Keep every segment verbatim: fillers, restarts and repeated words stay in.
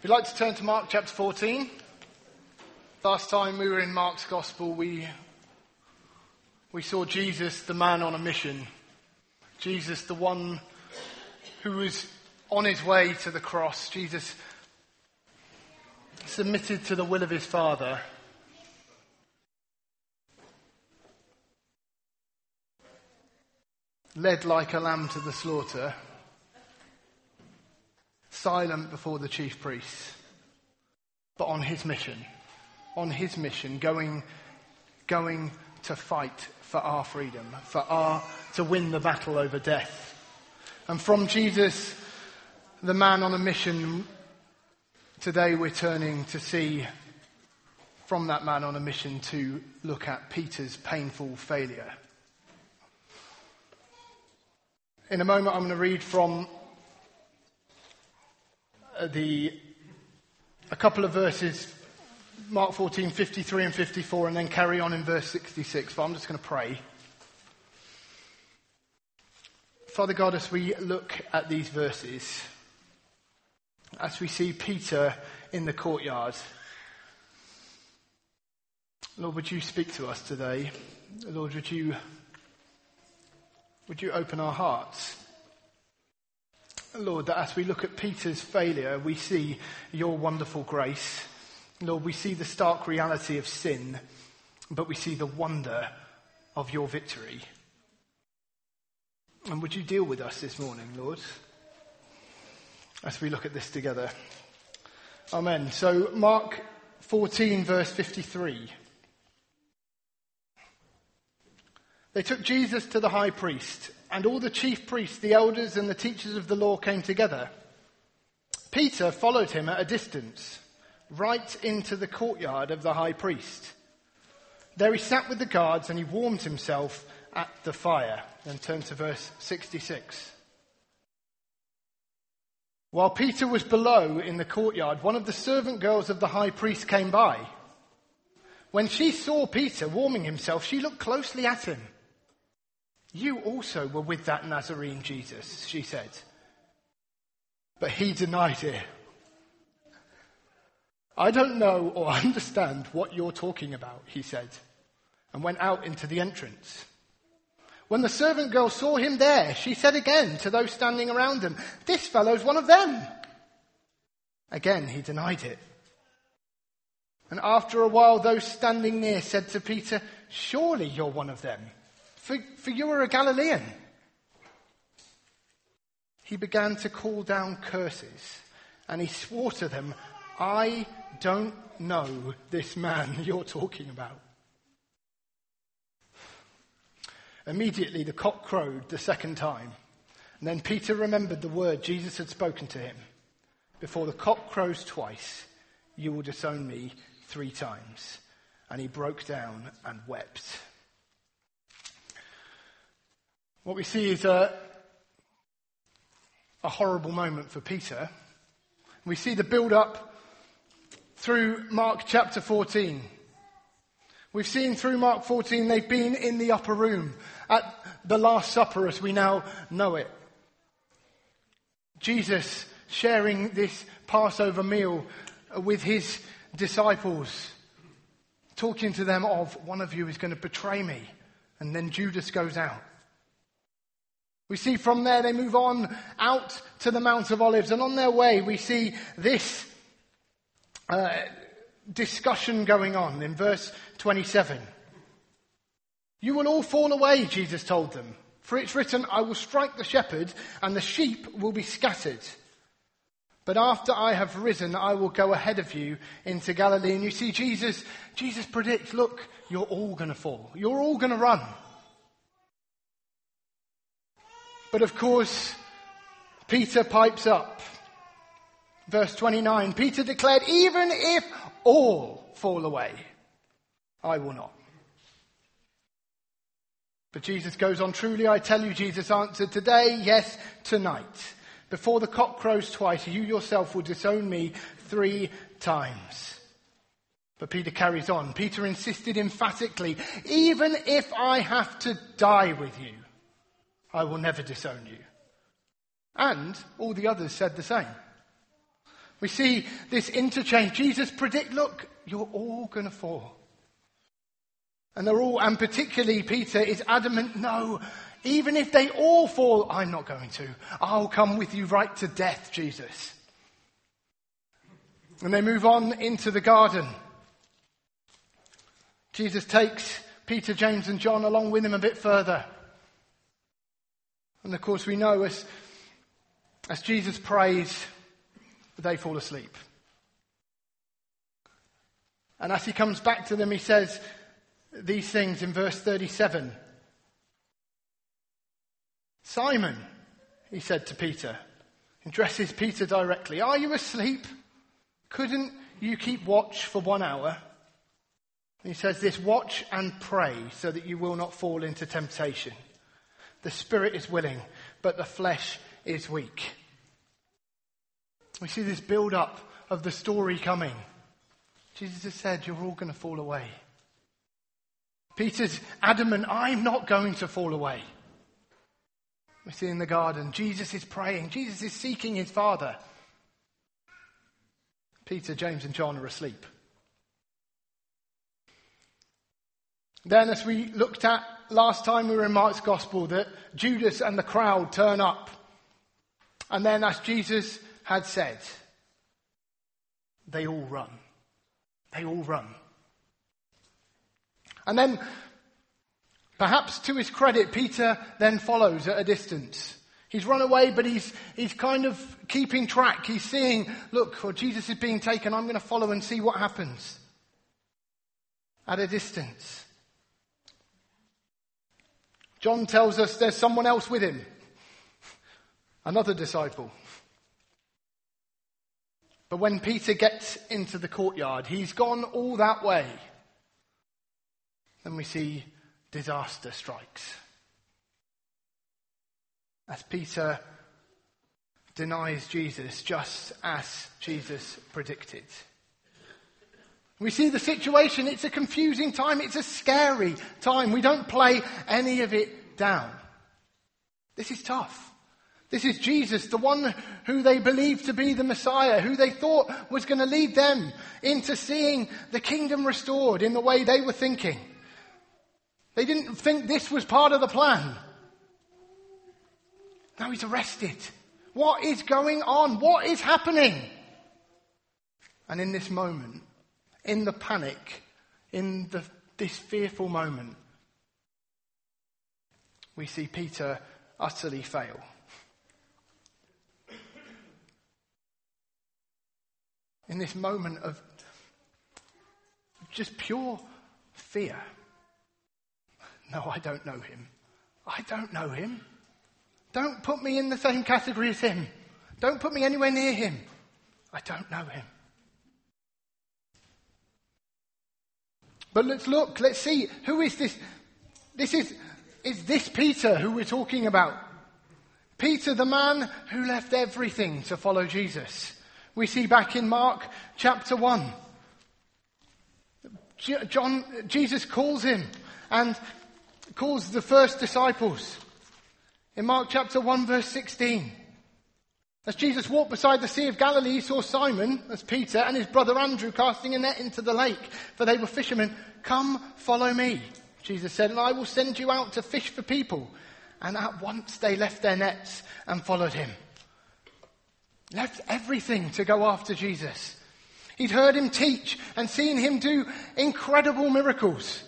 If you'd like to turn to Mark chapter fourteen. Last time we were in Mark's gospel, we we saw Jesus, the man on a mission. Jesus, the one who was on his way to the cross. Jesus submitted to the will of his Father. Led like a lamb to the slaughter. Silent before the chief priests, but on his mission, on his mission, going, going to fight for our freedom, for our, to win the battle over death. And from Jesus, the man on a mission, today we're turning to see, from that man on a mission, to look at Peter's painful failure. In a moment, I'm going to read from The a couple of verses, Mark fourteen, fifty-three and fifty-four, and then carry on in verse sixty-six. But I'm just going to pray. Father God, as we look at these verses, as we see Peter in the courtyard, Lord, would you speak to us today? Lord, would you would you open our hearts? Lord, that as we look at Peter's failure, we see your wonderful grace. Lord, we see the stark reality of sin, but we see the wonder of your victory. And would you deal with us this morning, Lord, as we look at this together? Amen. So Mark fourteen, verse fifty-three. They took Jesus to the high priest, and all the chief priests, the elders, and the teachers of the law came together. Peter followed him at a distance, right into the courtyard of the high priest. There he sat with the guards, and he warmed himself at the fire. Then turn to verse sixty-six. While Peter was below in the courtyard, one of the servant girls of the high priest came by. When she saw Peter warming himself, she looked closely at him. "You also were with that Nazarene Jesus," she said. But he denied it. "I don't know or understand what you're talking about," he said, and went out into the entrance. When the servant girl saw him there, she said again to those standing around him, "This fellow's one of them." Again he denied it. And after a while those standing near said to Peter, "Surely you're one of them. For, for you are a Galilean." He began to call down curses, and he swore to them, "I don't know this man you're talking about." Immediately the cock crowed the second time, and then Peter remembered the word Jesus had spoken to him. "Before the cock crows twice, you will disown me three times." And he broke down and wept. What we see is a, a horrible moment for Peter. We see the build-up through Mark chapter fourteen. We've seen through Mark fourteen, they've been in the upper room at the Last Supper as we now know it. Jesus sharing this Passover meal with his disciples, talking to them of, "One of you is going to betray me." And then Judas goes out. We see from there they move on out to the Mount of Olives, and on their way we see this uh, discussion going on in verse twenty-seven. "You will all fall away," Jesus told them, "for it's written, I will strike the shepherd and the sheep will be scattered. But after I have risen, I will go ahead of you into Galilee." And you see Jesus, Jesus predicts, look, you're all going to fall. You're all going to run. But of course, Peter pipes up. Verse twenty-nine, Peter declared, "Even if all fall away, I will not." But Jesus goes on, "Truly I tell you," Jesus answered, "today, yes, tonight, before the cock crows twice, you yourself will disown me three times." But Peter carries on. Peter insisted emphatically, "Even if I have to die with you, I will never disown you." And all the others said the same. We see this interchange. Jesus predict, look, you're all going to fall. And they're all, and particularly Peter is adamant, no, even if they all fall, I'm not going to. I'll come with you right to death, Jesus. And they move on into the garden. Jesus takes Peter, James and John along with him a bit further. And of course we know as, as Jesus prays, they fall asleep. And as he comes back to them, he says these things in verse thirty-seven. Simon, he said to Peter, addresses Peter directly, are you asleep? Couldn't you keep watch for one hour? And he says this, watch and pray so that you will not fall into temptation. The spirit is willing, but the flesh is weak. We see this build-up of the story coming. Jesus has said, you're all going to fall away. Peter's adamant, I'm not going to fall away. We see in the garden, Jesus is praying. Jesus is seeking his Father. Peter, James and John are asleep. Then, as we looked at last time, we were in Mark's Gospel, that Judas and the crowd turn up. And then, as Jesus had said, they all run. They all run. And then, perhaps to his credit, Peter then follows at a distance. He's run away, but he's he's kind of keeping track. He's seeing, look, well, Jesus is being taken. I'm going to follow and see what happens. At a distance. John tells us there's someone else with him. Another disciple. But when Peter gets into the courtyard, he's gone all that way. Then we see disaster strikes. As Peter denies Jesus, just as Jesus predicted. We see the situation. It's a confusing time. It's a scary time. We don't play any of it down. This is tough. This is Jesus, the one who they believed to be the Messiah, who they thought was going to lead them into seeing the kingdom restored in the way they were thinking. They didn't think this was part of the plan. Now he's arrested. What is going on? What is happening? And in this moment, in the panic, in the, this fearful moment, we see Peter utterly fail. In this moment of just pure fear. No, I don't know him. I don't know him. Don't put me in the same category as him. Don't put me anywhere near him. I don't know him. But let's look, let's see, who is this? This is, is this Peter who we're talking about. Peter, the man who left everything to follow Jesus. We see back in Mark chapter one. John, Jesus calls him and calls the first disciples. In Mark chapter one verse sixteen. As Jesus walked beside the Sea of Galilee, he saw Simon, that's Peter, and his brother Andrew casting a net into the lake, for they were fishermen. Come, follow me, Jesus said, and I will send you out to fish for people. And at once they left their nets and followed him. Left everything to go after Jesus. He'd heard him teach and seen him do incredible miracles.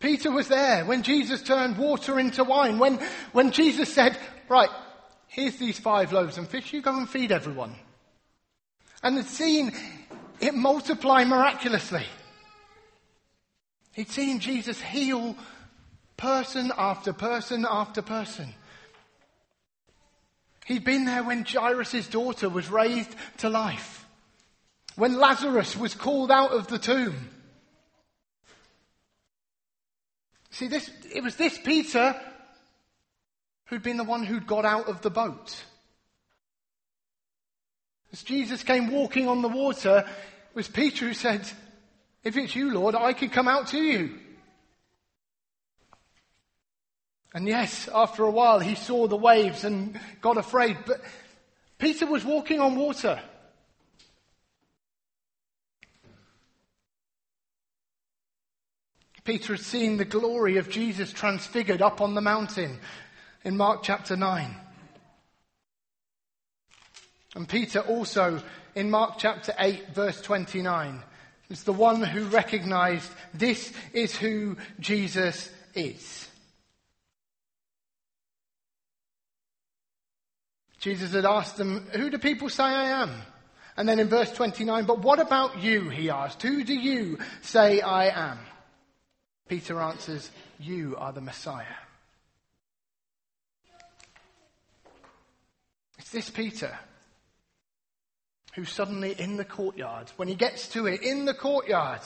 Peter was there when Jesus turned water into wine, when, when Jesus said, right, here's these five loaves and fish, you go and feed everyone. And had seen it multiply miraculously. He'd seen Jesus heal person after person after person. He'd been there when Jairus' daughter was raised to life. When Lazarus was called out of the tomb. See, this it was this Peter who'd been the one who'd got out of the boat. As Jesus came walking on the water, it was Peter who said, if it's you, Lord, I could come out to you. And yes, after a while, he saw the waves and got afraid. But Peter was walking on water. Peter had seen the glory of Jesus transfigured up on the mountain in Mark chapter nine. And Peter also, in Mark chapter eight, verse twenty-nine, is the one who recognized this is who Jesus is. Jesus had asked them, who do people say I am? And then in verse twenty-nine, but what about you, he asked, who do you say I am? Peter answers, you are the Messiah. It's this Peter who suddenly in the courtyard, when he gets to it, in the courtyard,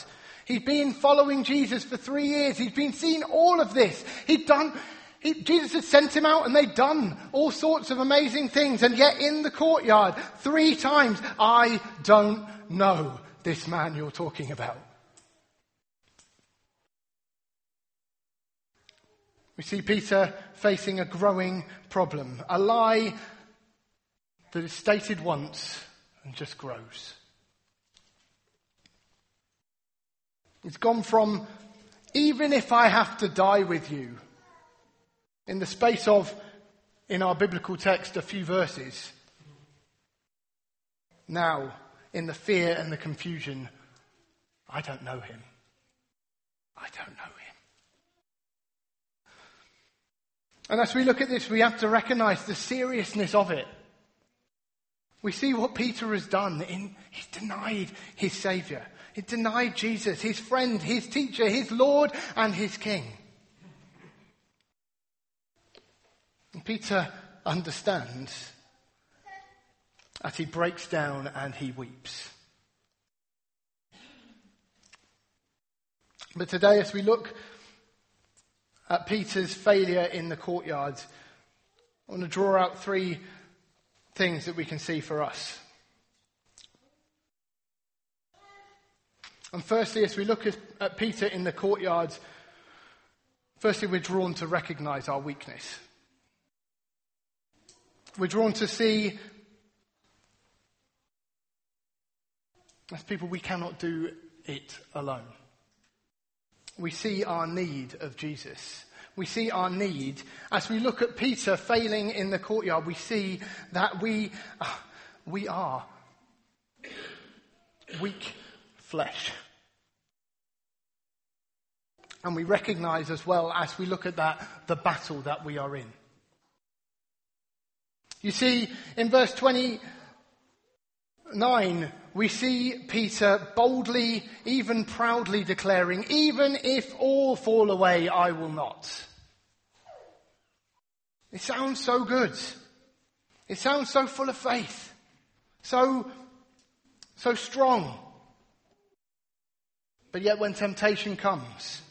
he's been following Jesus for three years. He's been seeing all of this. He'd done, he, Jesus had sent him out and they'd done all sorts of amazing things. And yet in the courtyard, three times, I don't know this man you're talking about. We see Peter facing a growing problem, a lie that is stated once and just grows. It's gone from, even if I have to die with you, in the space of, in our biblical text, a few verses. Now, in the fear and the confusion, I don't know him. I don't know him. And as we look at this, we have to recognize the seriousness of it. We see what Peter has done. In, he's denied his Saviour. He denied Jesus, his friend, his teacher, his Lord and his King. And Peter understands as he breaks down and he weeps. But today as we look at Peter's failure in the courtyard, I want to draw out three things that we can see for us. And firstly, as we look at Peter in the courtyard, firstly, we're drawn to recognize our weakness. We're drawn to see, as people, we cannot do it alone. We see our need of Jesus. We see our need. As we look at Peter failing in the courtyard, we see that we, uh, we are weak flesh. And we recognize as well, as we look at that, the battle that we are in. You see, in verse twenty-nine, we see Peter boldly, even proudly declaring, even if all fall away, I will not. It sounds so good. It sounds so full of faith. So, so strong. But yet when temptation comes,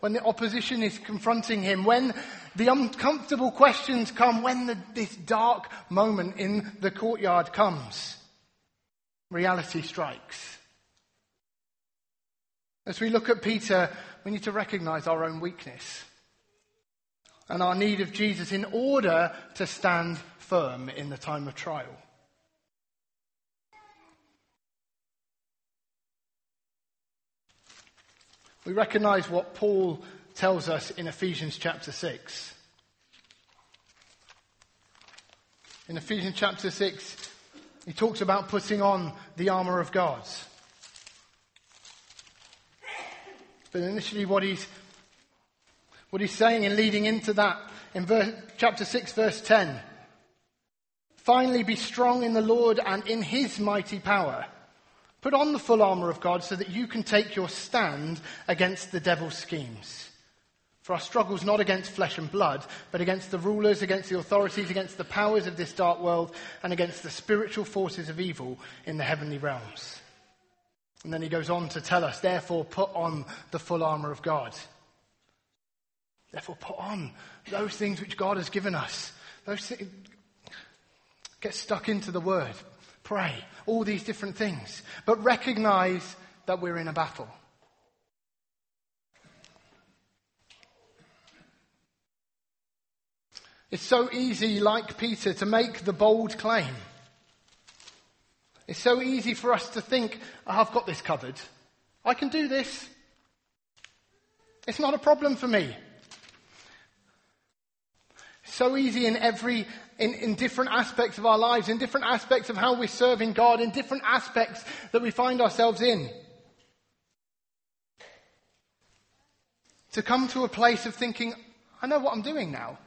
when the opposition is confronting him, when the uncomfortable questions come, when the, this dark moment in the courtyard comes, reality strikes. As we look at Peter, we need to recognize our own weakness and our need of Jesus in order to stand firm in the time of trial. We recognize what Paul tells us in Ephesians chapter six. In Ephesians chapter six, he talks about putting on the armour of God. But initially what he's, what he's saying and leading into that, in verse, chapter six, verse ten. Finally, be strong in the Lord and in his mighty power. Put on the full armour of God so that you can take your stand against the devil's schemes. For our struggle is not against flesh and blood, but against the rulers, against the authorities, against the powers of this dark world, and against the spiritual forces of evil in the heavenly realms. And then he goes on to tell us, therefore put on the full armour of God. Therefore put on those things which God has given us. Those things, get stuck into the word, pray, all these different things. But recognise that we're in a battle. It's so easy, like Peter, to make the bold claim. It's so easy for us to think, oh, I've got this covered. I can do this. It's not a problem for me. It's so easy in every, in, in different aspects of our lives, in different aspects of how we're serving God, in different aspects that we find ourselves in. To come to a place of thinking, I know what I'm doing now.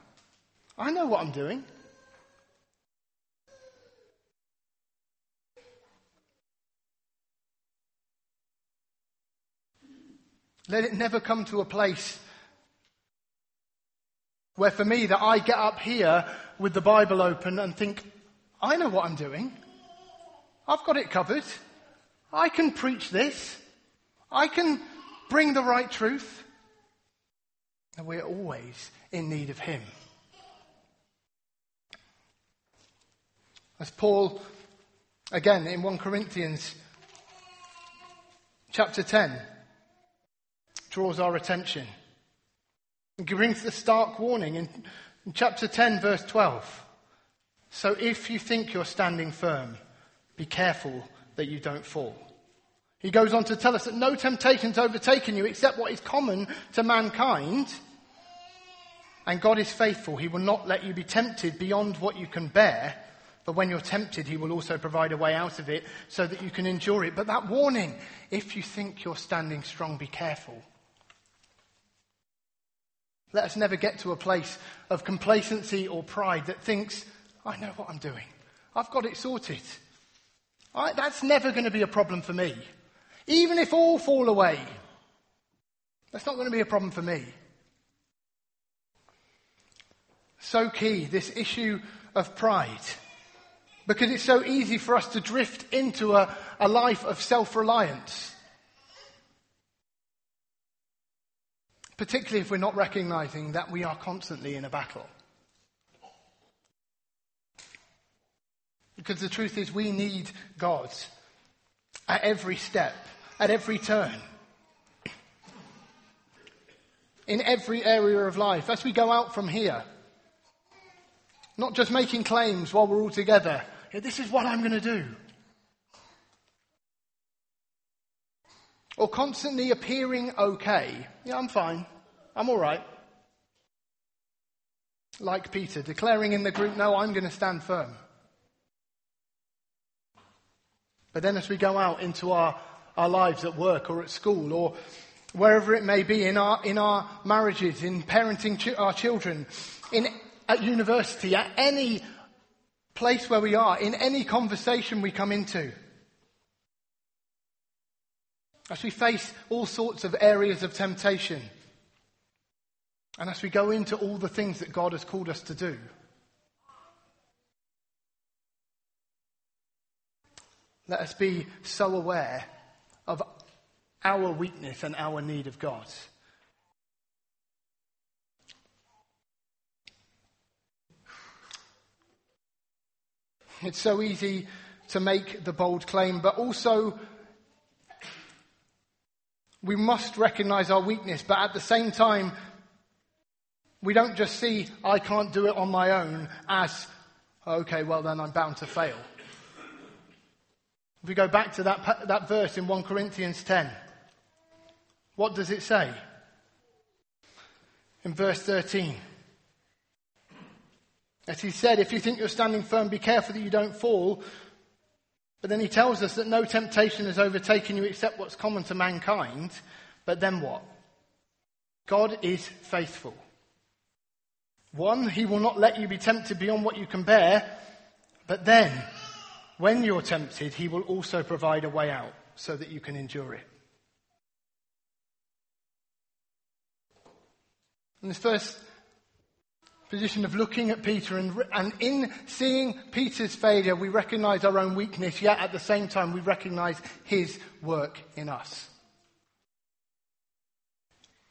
I know what I'm doing. Let it never come to a place where for me that I get up here with the Bible open and think, I know what I'm doing. I've got it covered. I can preach this. I can bring the right truth. And we're always in need of him. As Paul, again in First Corinthians chapter ten, draws our attention. He brings the stark warning in chapter ten, verse twelve. So if you think you're standing firm, be careful that you don't fall. He goes on to tell us that no temptation's overtaken you except what is common to mankind. And God is faithful. He will not let you be tempted beyond what you can bear. But when you're tempted, he will also provide a way out of it so that you can endure it. But that warning, if you think you're standing strong, be careful. Let us never get to a place of complacency or pride that thinks, I know what I'm doing. I've got it sorted. I, that's never going to be a problem for me. Even if all fall away, that's not going to be a problem for me. So key, this issue of pride. Because it's so easy for us to drift into a, a life of self-reliance. Particularly if we're not recognizing that we are constantly in a battle. Because the truth is, we need God at every step, at every turn, in every area of life. As we go out from here, not just making claims while we're all together, this is what I'm going to do. Or constantly appearing okay. Yeah, I'm fine. I'm all right. Like Peter, declaring in the group, no, I'm going to stand firm. But then as we go out into our, our lives at work or at school or wherever it may be, in our in our marriages, in parenting ch- our children, in at university, at any place where we are, in any conversation we come into, as we face all sorts of areas of temptation, and as we go into all the things that God has called us to do, let us be so aware of our weakness and our need of God. It's so easy to make the bold claim, but also we must recognize our weakness, but at the same time, we don't just see, I can't do it on my own, as, okay, well then I'm bound to fail. If we go back to that, that verse in First Corinthians ten, what does it say? In verse thirteen, as he said, if you think you're standing firm, be careful that you don't fall. But then he tells us that no temptation has overtaken you except what's common to mankind. But then what? God is faithful. One, he will not let you be tempted beyond what you can bear. But then, when you're tempted, he will also provide a way out so that you can endure it. And this first position of looking at Peter, and, and in seeing Peter's failure, we recognise our own weakness, yet at the same time we recognise his work in us.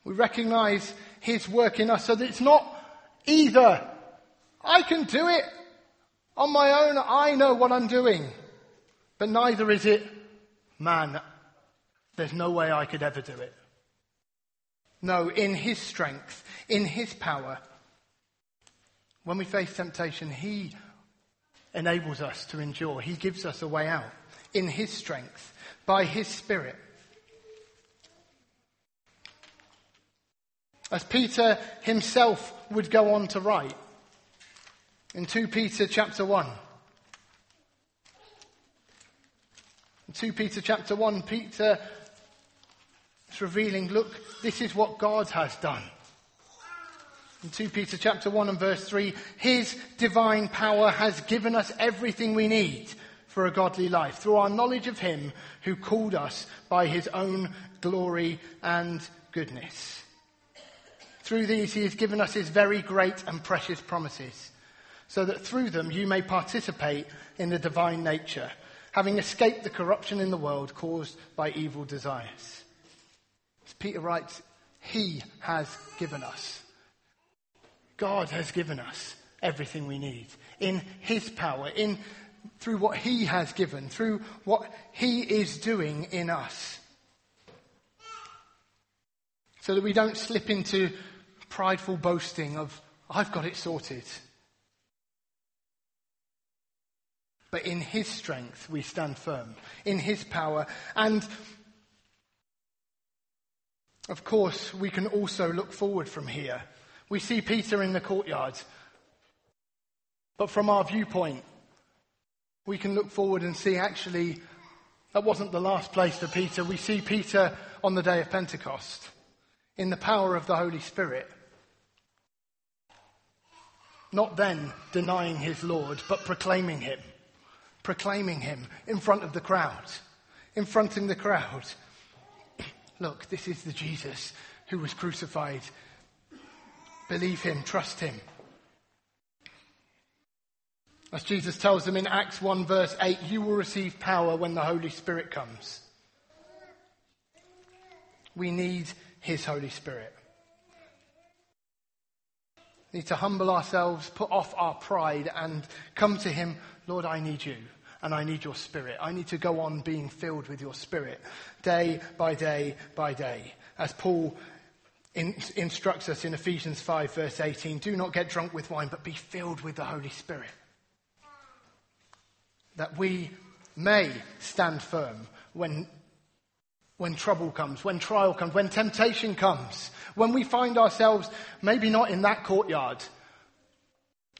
We recognise his work in us so that it's not either, I can do it on my own, I know what I'm doing, but neither is it, man, there's no way I could ever do it. No, in his strength, in his power, When we face temptation, he enables us to endure. He gives us a way out in his strength, by his Spirit. As Peter himself would go on to write in Second Peter chapter one. In Second Peter chapter one, Peter is revealing, look, this is what God has done. In Second Peter chapter one and verse three, his divine power has given us everything we need for a godly life through our knowledge of him who called us by his own glory and goodness. Through these, he has given us his very great and precious promises, so that through them you may participate in the divine nature, having escaped the corruption in the world caused by evil desires. As Peter writes, he has given us. God has given us everything we need in his power, in through what he has given, through what he is doing in us. So that we don't slip into prideful boasting of, I've got it sorted. But in his strength we stand firm, in his power. And of course we can also look forward from here. We see Peter in the courtyard, but from our viewpoint we can look forward and see actually that wasn't the last place for Peter. We see Peter on the day of Pentecost in the power of the Holy Spirit. Not then denying his Lord, but proclaiming him. Proclaiming him in front of the crowd. In front of the crowd. Look, this is the Jesus who was crucified. Believe him, trust him. As Jesus tells them in Acts one verse eight, you will receive power when the Holy Spirit comes. We need his Holy Spirit. We need to humble ourselves, put off our pride and come to him, Lord, I need you and I need your Spirit. I need to go on being filled with your Spirit day by day by day. As Paul In, instructs us in Ephesians five verse eighteen, do not get drunk with wine, but be filled with the Holy Spirit, that we may stand firm when when trouble comes, when trial comes, when temptation comes, when we find ourselves maybe not in that courtyard,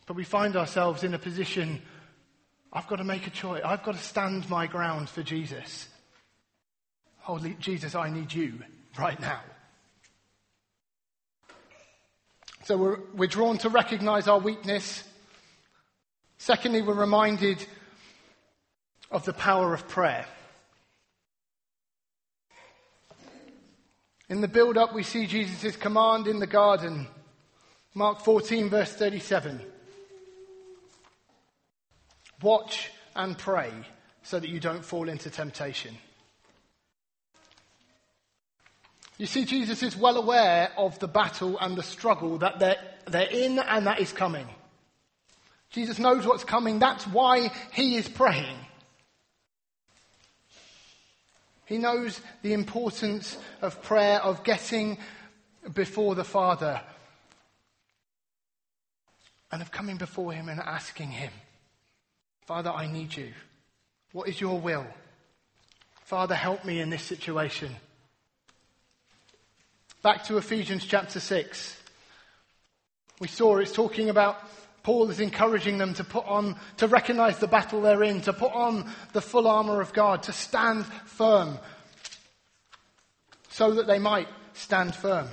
but we find ourselves in a position, I've got to make a choice, I've got to stand my ground for Jesus. Holy Jesus, I need you right now. So we're, we're drawn to recognize our weakness. Secondly, we're reminded of the power of prayer. In the build-up, we see Jesus' command in the garden. Mark fourteen, verse thirty-seven. Watch and pray so that you don't fall into temptation. You see, Jesus is well aware of the battle and the struggle that they're, they're in and that is coming. Jesus knows what's coming. That's why he is praying. He knows the importance of prayer, of getting before the Father and of coming before him and asking him, Father, I need you. What is your will? Father, help me in this situation. Back to Ephesians chapter six. We saw it's talking about Paul is encouraging them to put on, to recognize the battle they're in, to put on the full armor of God, to stand firm so that they might stand firm.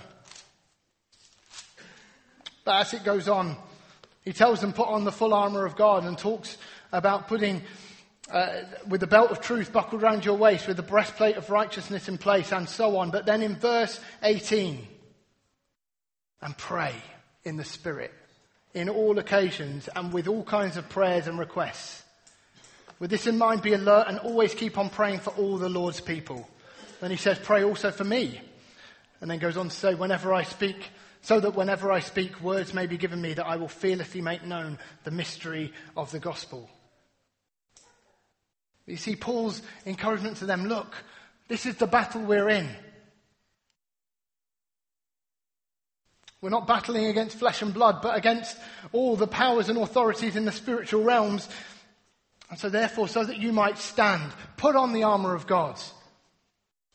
But as it goes on, he tells them put on the full armor of God and talks about putting Uh, with the belt of truth buckled around your waist, with the breastplate of righteousness in place, and so on. But then in verse eighteen, and pray in the Spirit, in all occasions, and with all kinds of prayers and requests. With this in mind, be alert and always keep on praying for all the Lord's people. Then he says, pray also for me. And then goes on to say, whenever I speak, so that whenever I speak, words may be given me that I will fearlessly make known the mystery of the gospel. You see, Paul's encouragement to them, look, this is the battle we're in. We're not battling against flesh and blood, but against all the powers and authorities in the spiritual realms. And so therefore, so that you might stand, put on the armour of God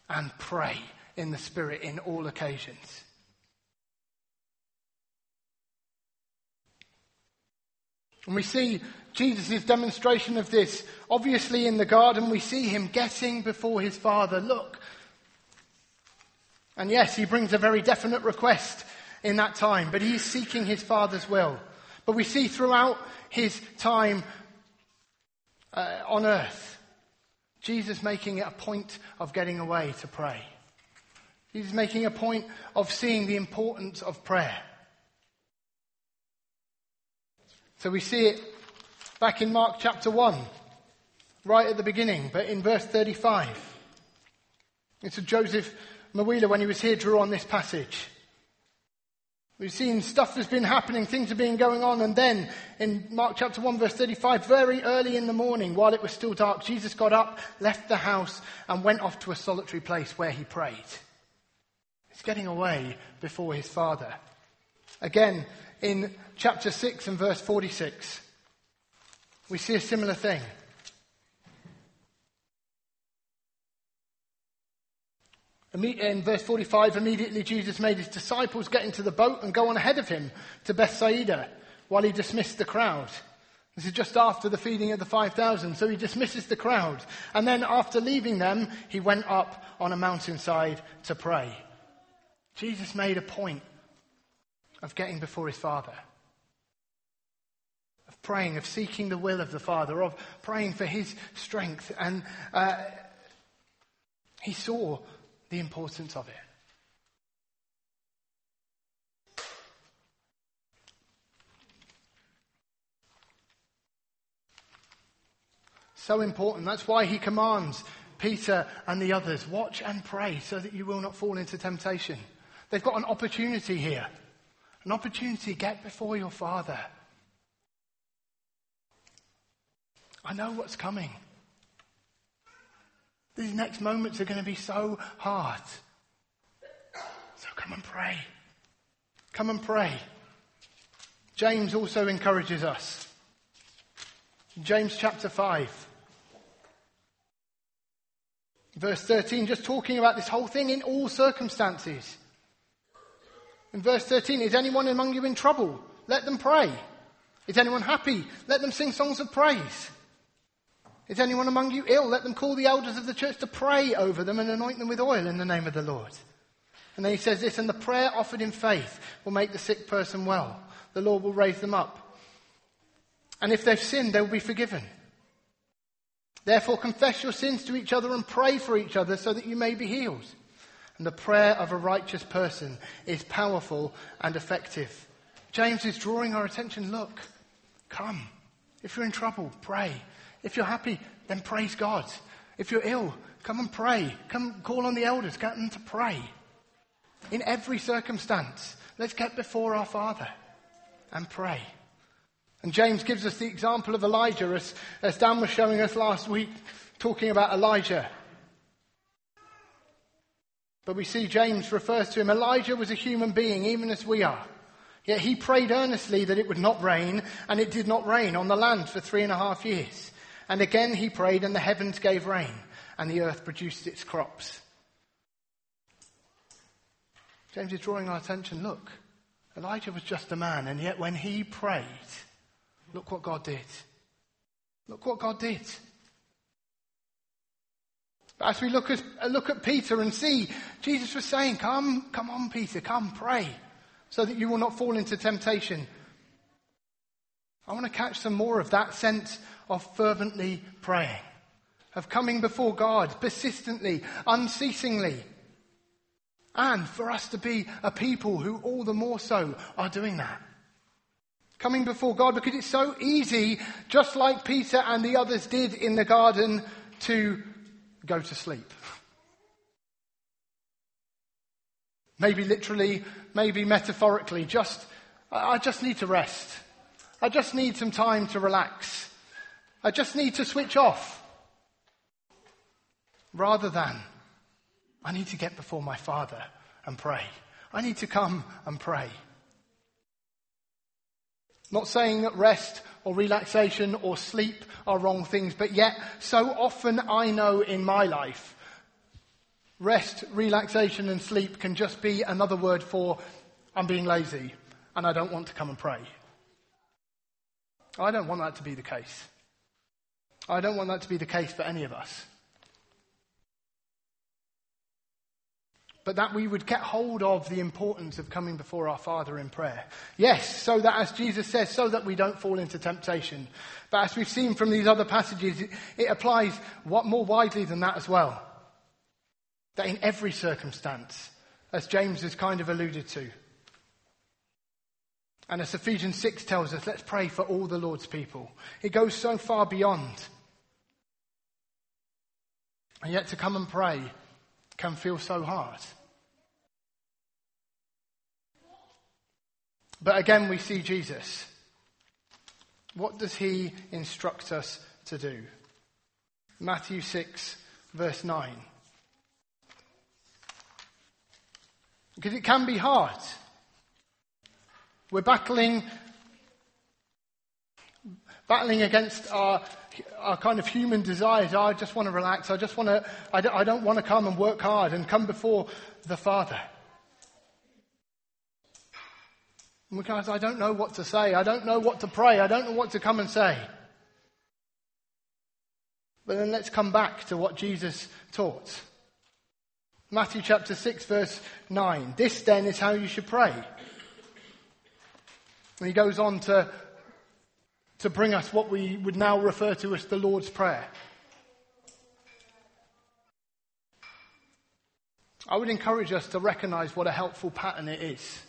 and pray in the Spirit in all occasions. And we see Jesus' demonstration of this. Obviously in the garden, we see him getting before his Father. Look. And yes, he brings a very definite request in that time, but he's seeking his Father's will. But we see throughout his time uh, on earth, Jesus making it a point of getting away to pray. Jesus making a point of seeing the importance of prayer. So we see it back in Mark chapter one, right at the beginning, but in verse thirty-five. It's a Joseph Mawila, when he was here, drew on this passage. We've seen stuff has been happening, things have been going on, and then in Mark chapter one verse thirty-five, very early in the morning, while it was still dark, Jesus got up, left the house, and went off to a solitary place where he prayed. He's getting away before his Father. Again, in chapter six and verse forty-six, we see a similar thing. In verse forty-five, immediately Jesus made his disciples get into the boat and go on ahead of him to Bethsaida while he dismissed the crowd. This is just after the feeding of the five thousand. So he dismisses the crowd. And then after leaving them, he went up on a mountainside to pray. Jesus made a point of getting before his Father, of praying, of seeking the will of the Father, of praying for his strength. And uh, he saw the importance of it. So important. That's why he commands Peter and the others, watch and pray so that you will not fall into temptation. They've got an opportunity here. An opportunity to get before your Father. I know what's coming. These next moments are going to be so hard. So come and pray. Come and pray. James also encourages us. James chapter five. Verse thirteen, just talking about this whole thing in all circumstances. In verse thirteen, is anyone among you in trouble? Let them pray. Is anyone happy? Let them sing songs of praise. Is anyone among you ill? Let them call the elders of the church to pray over them and anoint them with oil in the name of the Lord. And then he says this, and the prayer offered in faith will make the sick person well. The Lord will raise them up. And if they've sinned, they will be forgiven. Therefore confess your sins to each other and pray for each other so that you may be healed. And the prayer of a righteous person is powerful and effective. James is drawing our attention, look, come. If you're in trouble, pray. If you're happy, then praise God. If you're ill, come and pray. Come call on the elders, get them to pray. In every circumstance, let's get before our Father and pray. And James gives us the example of Elijah, as, as Dan was showing us last week, talking about Elijah. But we see James refers to him, Elijah was a human being, even as we are. Yet he prayed earnestly that it would not rain, and it did not rain on the land for three and a half years. And again he prayed, and the heavens gave rain, and the earth produced its crops. James is drawing our attention, look, Elijah was just a man, and yet when he prayed, look what God did. Look what God did. But as we look at, look at Peter and see, Jesus was saying, come, come on Peter, come pray, so that you will not fall into temptation. I want to catch some more of that sense of fervently praying, of coming before God persistently, unceasingly, and for us to be a people who all the more so are doing that. Coming before God, because it's so easy, just like Peter and the others did in the garden, to go to sleep. Maybe literally, maybe metaphorically, just, I just need to rest. I just need some time to relax. I just need to switch off. Rather than, I need to get before my Father and pray. I need to come and pray. Not saying that rest or relaxation or sleep are wrong things, but yet so often I know in my life, rest, relaxation and sleep can just be another word for I'm being lazy and I don't want to come and pray. I don't want that to be the case. I don't want that to be the case for any of us. But that we would get hold of the importance of coming before our Father in prayer. Yes, so that, as Jesus says, so that we don't fall into temptation. But as we've seen from these other passages, it applies what more widely than that as well. That in every circumstance, as James has kind of alluded to. And as Ephesians six tells us, let's pray for all the Lord's people. It goes so far beyond. And yet to come and pray can feel so hard. But again, we see Jesus. What does he instruct us to do? Matthew six, verse nine. Because it can be hard. We're battling, battling against our our kind of human desires. I just want to relax. I just want to. I don't, I don't want to come and work hard and come before the Father. Because I don't know what to say. I don't know what to pray. I don't know what to come and say. But then let's come back to what Jesus taught. Matthew chapter six verse nine. This then is how you should pray. And he goes on to, to bring us what we would now refer to as the Lord's Prayer. I would encourage us to recognise what a helpful pattern it is.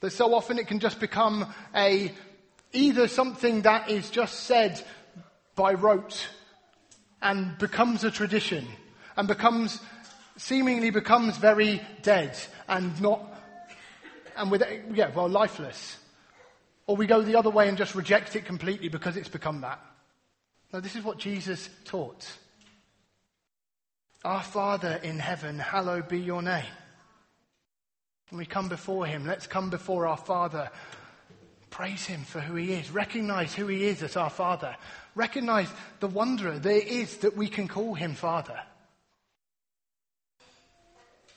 That so often it can just become a either something that is just said by rote and becomes a tradition and becomes seemingly becomes very dead and not And with, yeah, well, lifeless. Or we go the other way and just reject it completely because it's become that. Now, this is what Jesus taught. Our Father in heaven, hallowed be your name. When we come before him, let's come before our Father. Praise him for who he is. Recognize who he is as our Father. Recognize the wonder there is that we can call him Father.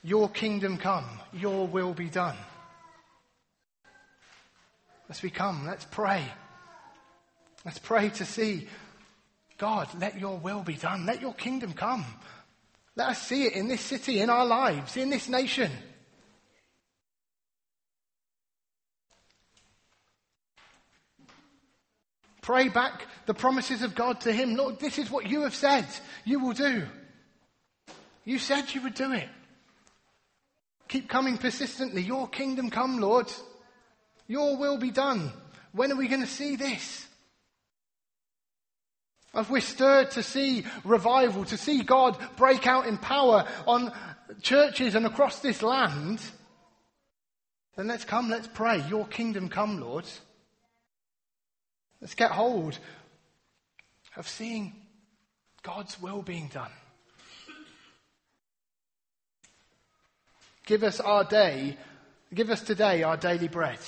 Your kingdom come, your will be done. As we come, let's pray. Let's pray to see, God, let your will be done. Let your kingdom come. Let us see it in this city, in our lives, in this nation. Pray back the promises of God to him. Lord, this is what you have said you will do. You said you would do it. Keep coming persistently. Your kingdom come, Lord. Your will be done. When are we going to see this? As we're stirred to see revival, to see God break out in power on churches and across this land, then let's come, let's pray. Your kingdom come, Lord. Let's get hold of seeing God's will being done. Give us our day. Give us today our daily bread.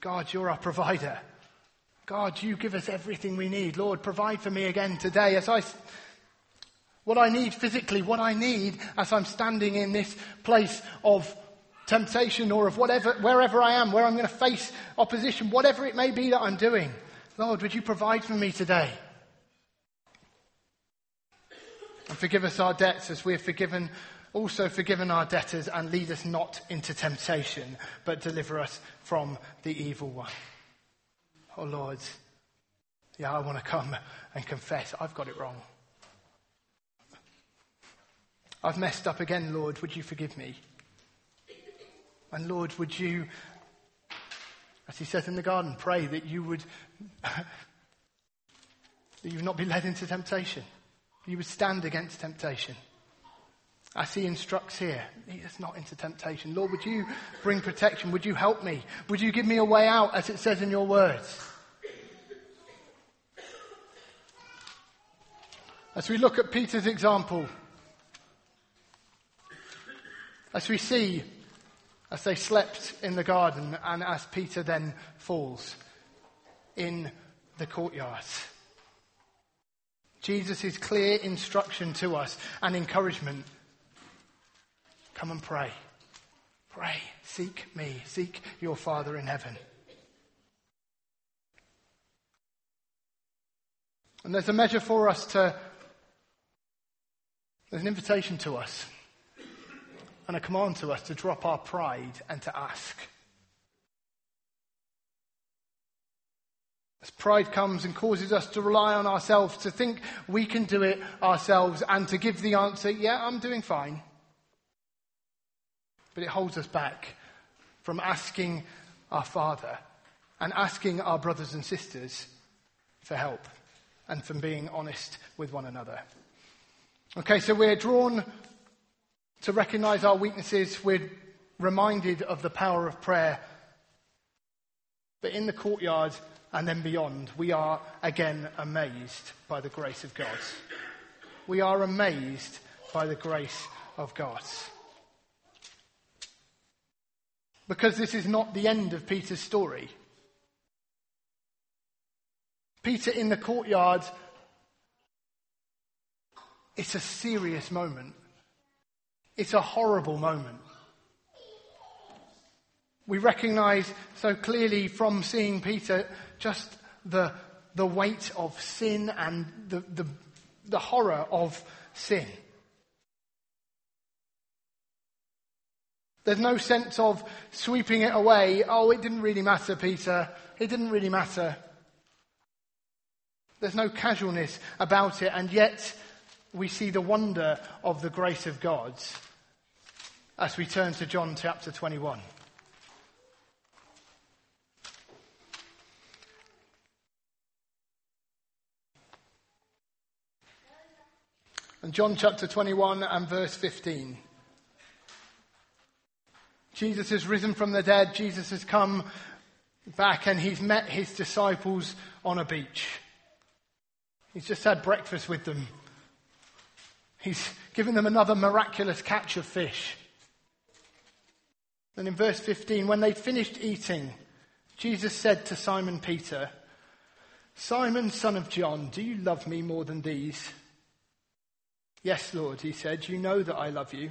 God, you're our provider. God, you give us everything we need. Lord, provide for me again today as I, what I need physically, what I need as I'm standing in this place of temptation or of whatever, wherever I am, where I'm going to face opposition, whatever it may be that I'm doing. Lord, would you provide for me today? And forgive us our debts as we have forgiven Also forgiven our debtors, and lead us not into temptation, but deliver us from the evil one. Oh Lord, yeah, I want to come and confess I've got it wrong. I've messed up again, Lord, would you forgive me? And Lord, would you, as he said in the garden, pray that you would, that you would not be led into temptation. You would stand against temptation. As he instructs here, lead us not into temptation. Lord, would you bring protection? Would you help me? Would you give me a way out, as it says in your words? As we look at Peter's example, as we see as they slept in the garden and as Peter then falls in the courtyard. Jesus' clear instruction to us and encouragement. Come and pray. Pray. Seek me. Seek your Father in heaven. And there's a measure for us to, there's an invitation to us and a command to us to drop our pride and to ask. As pride comes and causes us to rely on ourselves, to think we can do it ourselves and to give the answer, yeah, I'm doing fine. But it holds us back from asking our Father and asking our brothers and sisters for help and from being honest with one another. Okay, so we're drawn to recognise our weaknesses. We're reminded of the power of prayer. But in the courtyard, and then beyond, we are again amazed by the grace of God. We are amazed by the grace of God. Because this is not the end of Peter's story. Peter in the courtyard, it's a serious moment. It's a horrible moment. We recognise so clearly from seeing Peter just the the weight of sin and the, the the horror of sin. There's no sense of sweeping it away. Oh, it didn't really matter, Peter. It didn't really matter. There's no casualness about it, and yet we see the wonder of the grace of God as we turn to John chapter twenty-one. And John chapter twenty-one and verse fifteen. Jesus has risen from the dead. Jesus has come back and he's met his disciples on a beach. He's just had breakfast with them. He's given them another miraculous catch of fish. And in verse fifteen, when they finished eating, Jesus said to Simon Peter, "Simon, son of John, do you love me more than these?" "Yes, Lord," he said, "you know that I love you."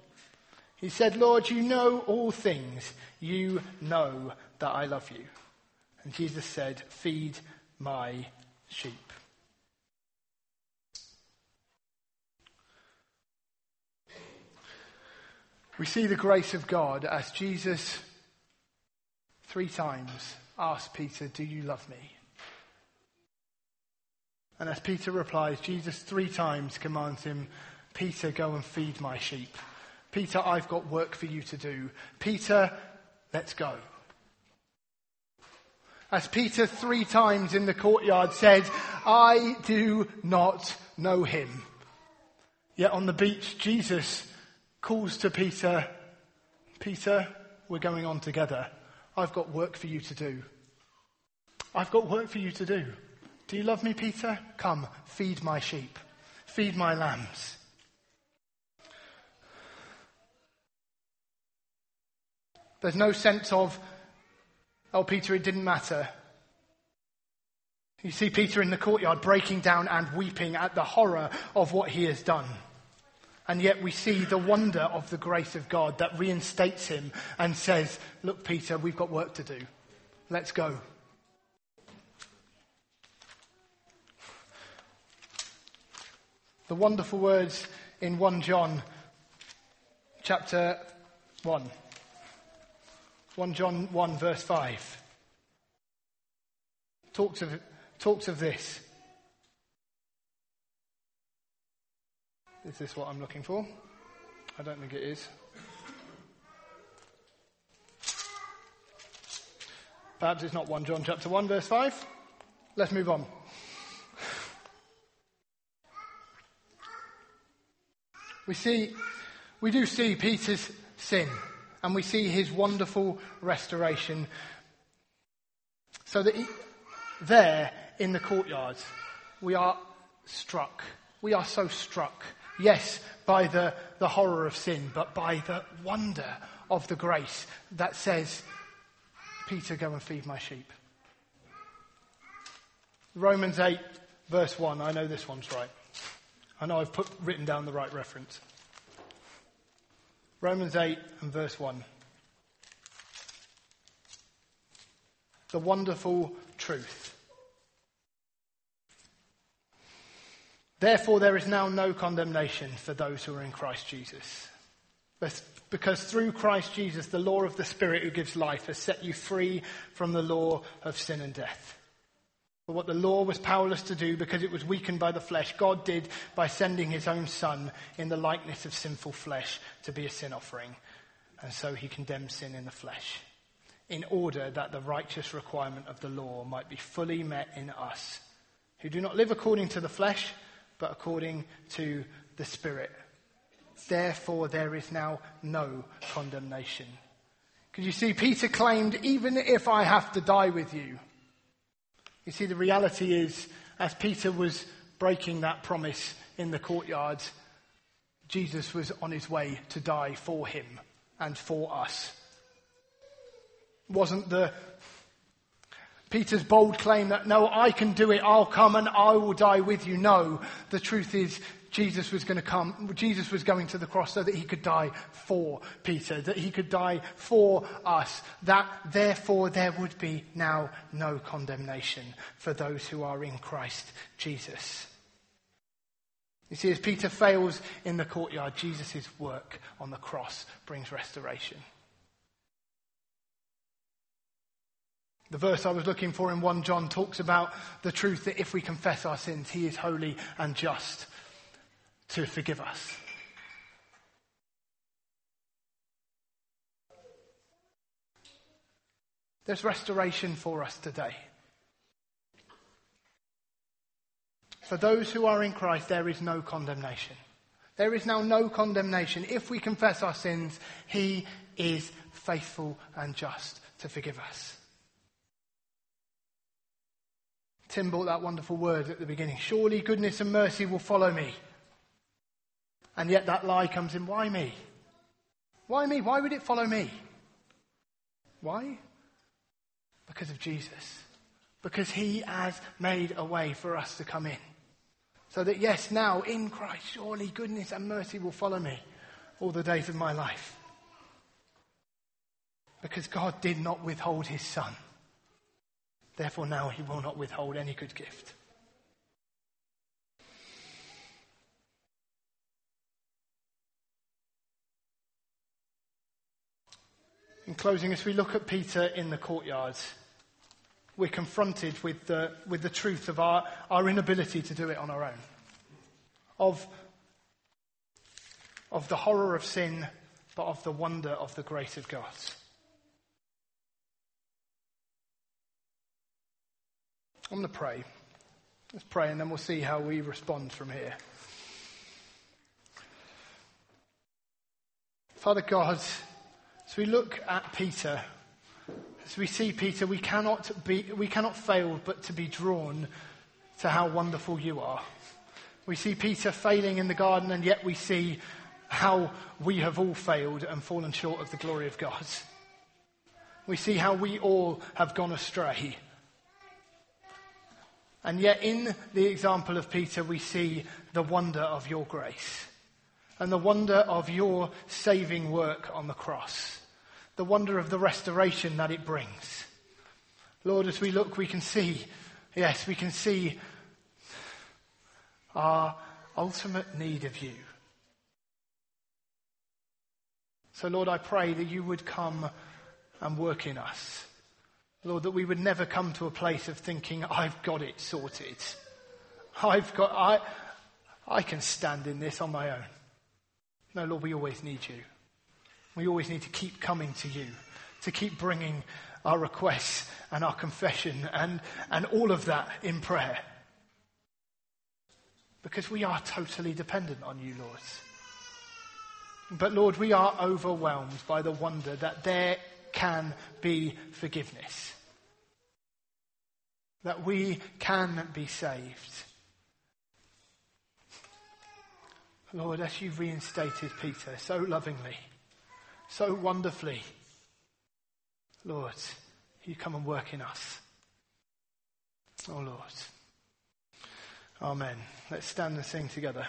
He said, "Lord, you know all things. You know that I love you." And Jesus said, "Feed my sheep." We see the grace of God as Jesus three times asked Peter, "Do you love me?" And as Peter replies, Jesus three times commands him, "Peter, go and feed my sheep. Peter, I've got work for you to do. Peter, let's go." As Peter three times in the courtyard said, "I do not know him." Yet on the beach, Jesus calls to Peter, "Peter, we're going on together. I've got work for you to do. I've got work for you to do. Do you love me, Peter? Come, feed my sheep. Feed my lambs." There's no sense of, "Oh, Peter, it didn't matter." You see Peter in the courtyard breaking down and weeping at the horror of what he has done. And yet we see the wonder of the grace of God that reinstates him and says, "Look, Peter, we've got work to do. Let's go." The wonderful words in First John chapter one. First John one verse five talks of, talks of this. Is this what I'm looking for? I don't think it is. Perhaps it's not First John chapter one, verse five. Let's move on. We see, we do see Peter's sin, and we see his wonderful restoration. So that he, there in the courtyard, we are struck. We are so struck, yes, by the, the horror of sin, but by the wonder of the grace that says, Peter, go and feed my sheep. Romans eight, verse one. I know this one's right. I know I've put, written down the right reference. Romans eight and verse one. The wonderful truth. Therefore, there is now no condemnation for those who are in Christ Jesus. That's because through Christ Jesus, the law of the Spirit who gives life has set you free from the law of sin and death. But what the law was powerless to do because it was weakened by the flesh, God did by sending his own Son in the likeness of sinful flesh to be a sin offering. And so he condemned sin in the flesh, in order that the righteous requirement of the law might be fully met in us, who do not live according to the flesh, but according to the Spirit. Therefore, there is now no condemnation. Because you see, Peter claimed, even if I have to die with you. You see, the reality is, as Peter was breaking that promise in the courtyard, Jesus was on his way to die for him and for us. It wasn't the Peter's bold claim that, no, I can do it, I'll come and I will die with you. No, the truth is Jesus was going to come, Jesus was going to the cross so that he could die for Peter, that he could die for us, that therefore there would be now no condemnation for those who are in Christ Jesus. You see, as Peter fails in the courtyard, Jesus' work on the cross brings restoration. The verse I was looking for in First John talks about the truth that if we confess our sins, he is holy and just to forgive us. There's restoration for us today. For those who are in Christ, there is no condemnation. There is now no condemnation. If we confess our sins, he is faithful and just to forgive us. Tim brought that wonderful word at the beginning. Surely goodness and mercy will follow me. And yet that lie comes in. Why me? Why me? Why would it follow me? Why? Because of Jesus. Because he has made a way for us to come in. So that yes, now in Christ, surely goodness and mercy will follow me all the days of my life. Because God did not withhold his Son. Therefore now he will not withhold any good gift. In closing, as we look at Peter in the courtyard, we're confronted with the, with the truth of our, our inability to do it on our own. Of, of the horror of sin, but of the wonder of the grace of God. I'm going to pray. Let's pray and then we'll see how we respond from here. Father God, as we look at Peter, as we see Peter, we cannot be, we cannot fail but to be drawn to how wonderful you are. We see Peter failing in the garden, and yet we see how we have all failed and fallen short of the glory of God. We see how we all have gone astray. And yet in the example of Peter, we see the wonder of your grace and the wonder of your saving work on the cross, the wonder of the restoration that it brings. Lord, as we look, we can see, yes, we can see our ultimate need of you. So Lord, I pray that you would come and work in us. Lord, that we would never come to a place of thinking, I've got it sorted. I've got, I, I can stand in this on my own. No, Lord, we always need you. We always need to keep coming to you, to keep bringing our requests and our confession and, and all of that in prayer. Because we are totally dependent on you, Lord. But Lord, we are overwhelmed by the wonder that there can be forgiveness. That we can be saved. Lord, as you reinstated Peter so lovingly, so wonderfully, Lord, you come and work in us. Oh, Lord. Amen. Let's stand and sing together.